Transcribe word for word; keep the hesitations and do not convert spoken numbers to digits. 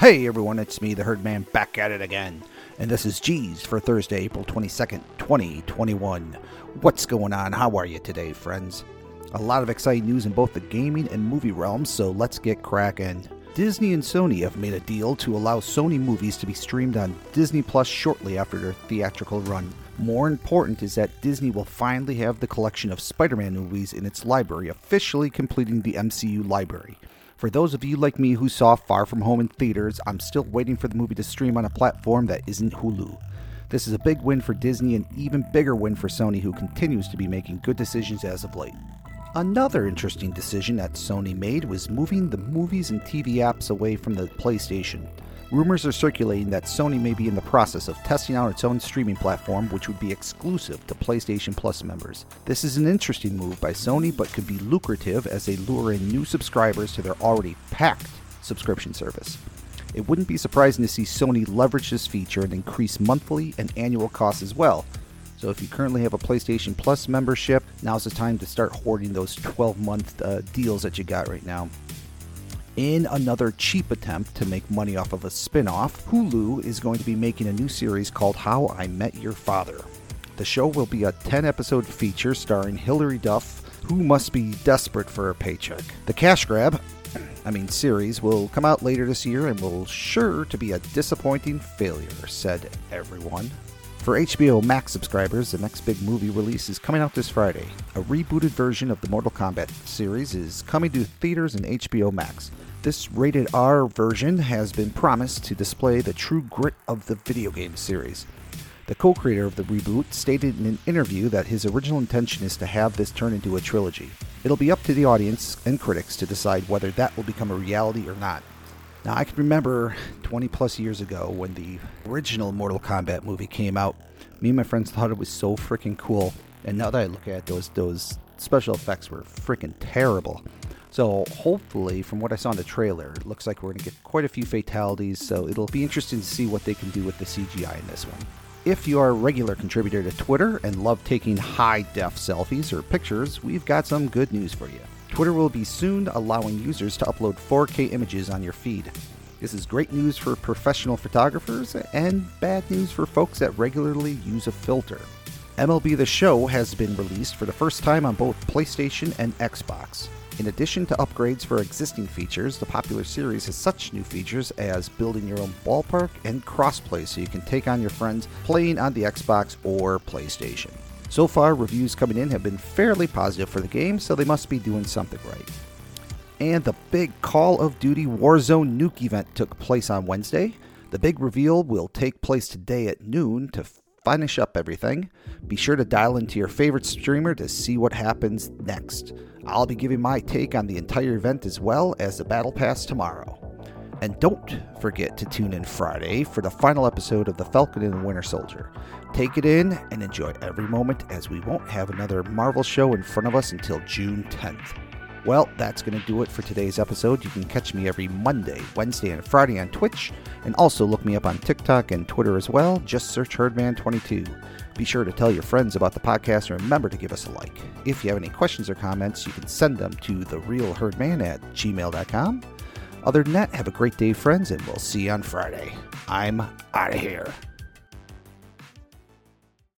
Hey everyone, it's me, the Herdman, back at it again. And this is G's for Thursday, April twenty-second, twenty twenty-one. What's going on? How are you today, friends? A lot of exciting news in both the gaming and movie realms, so let's get cracking. Disney and Sony have made a deal to allow Sony movies to be streamed on Disney Plus shortly after their theatrical run. More important is that Disney will finally have the collection of Spider-Man movies in its library, officially completing the M C U library. For those of you like me who saw Far From Home in theaters, I'm still waiting for the movie to stream on a platform that isn't Hulu. This is a big win for Disney and even bigger win for Sony, who continues to be making good decisions as of late. Another interesting decision that Sony made was moving the movies and T V apps away from the PlayStation. Rumors are circulating that Sony may be in the process of testing out its own streaming platform, which would be exclusive to PlayStation Plus members. This is an interesting move by Sony, but could be lucrative as they lure in new subscribers to their already packed subscription service. It wouldn't be surprising to see Sony leverage this feature and increase monthly and annual costs as well. So if you currently have a PlayStation Plus membership, now's the time to start hoarding those twelve-month uh, deals that you got right now. In another cheap attempt to make money off of a spin-off, Hulu is going to be making a new series called How I Met Your Father. The show will be a ten-episode feature starring Hilary Duff, who must be desperate for a paycheck. The cash grab, I mean series, will come out later this year and will sure to be a disappointing failure, said everyone. For H B O Max subscribers, the next big movie release is coming out this Friday. A rebooted version of the Mortal Kombat series is coming to theaters and H B O Max. This rated R version has been promised to display the true grit of the video game series. The co-creator of the reboot stated in an interview that his original intention is to have this turn into a trilogy. It'll be up to the audience and critics to decide whether that will become a reality or not. Now, I can remember twenty plus years ago when the original Mortal Kombat movie came out, me and my friends thought it was so freaking cool. And now that I look at it, those, those special effects were freaking terrible. So hopefully, from what I saw in the trailer, it looks like we're going to get quite a few fatalities. So it'll be interesting to see what they can do with the C G I in this one. If you are a regular contributor to Twitter and love taking high-def selfies or pictures, we've got some good news for you. Twitter will be soon allowing users to upload four K images on your feed. This is great news for professional photographers and bad news for folks that regularly use a filter. M L B The Show has been released for the first time on both PlayStation and Xbox. In addition to upgrades for existing features, the popular series has such new features as building your own ballpark and crossplay, so you can take on your friends playing on the Xbox or PlayStation. So far, reviews coming in have been fairly positive for the game, so they must be doing something right. And the big Call of Duty Warzone nuke event took place on Wednesday. The big reveal will take place today at noon to finish up everything. Be sure to dial into your favorite streamer to see what happens next. I'll be giving my take on the entire event as well as the Battle Pass tomorrow. And don't forget to tune in Friday for the final episode of The Falcon and the Winter Soldier. Take it in and enjoy every moment, as we won't have another Marvel show in front of us until June tenth. Well, that's going to do it for today's episode. You can catch me every Monday, Wednesday, and Friday on Twitch, and also look me up on TikTok and Twitter as well. Just search Herdman twenty-two. Be sure to tell your friends about the podcast and remember to give us a like. If you have any questions or comments, you can send them to the real herdman at gmail dot com. Other than that, have a great day, friends, and we'll see you on Friday. I'm out of here.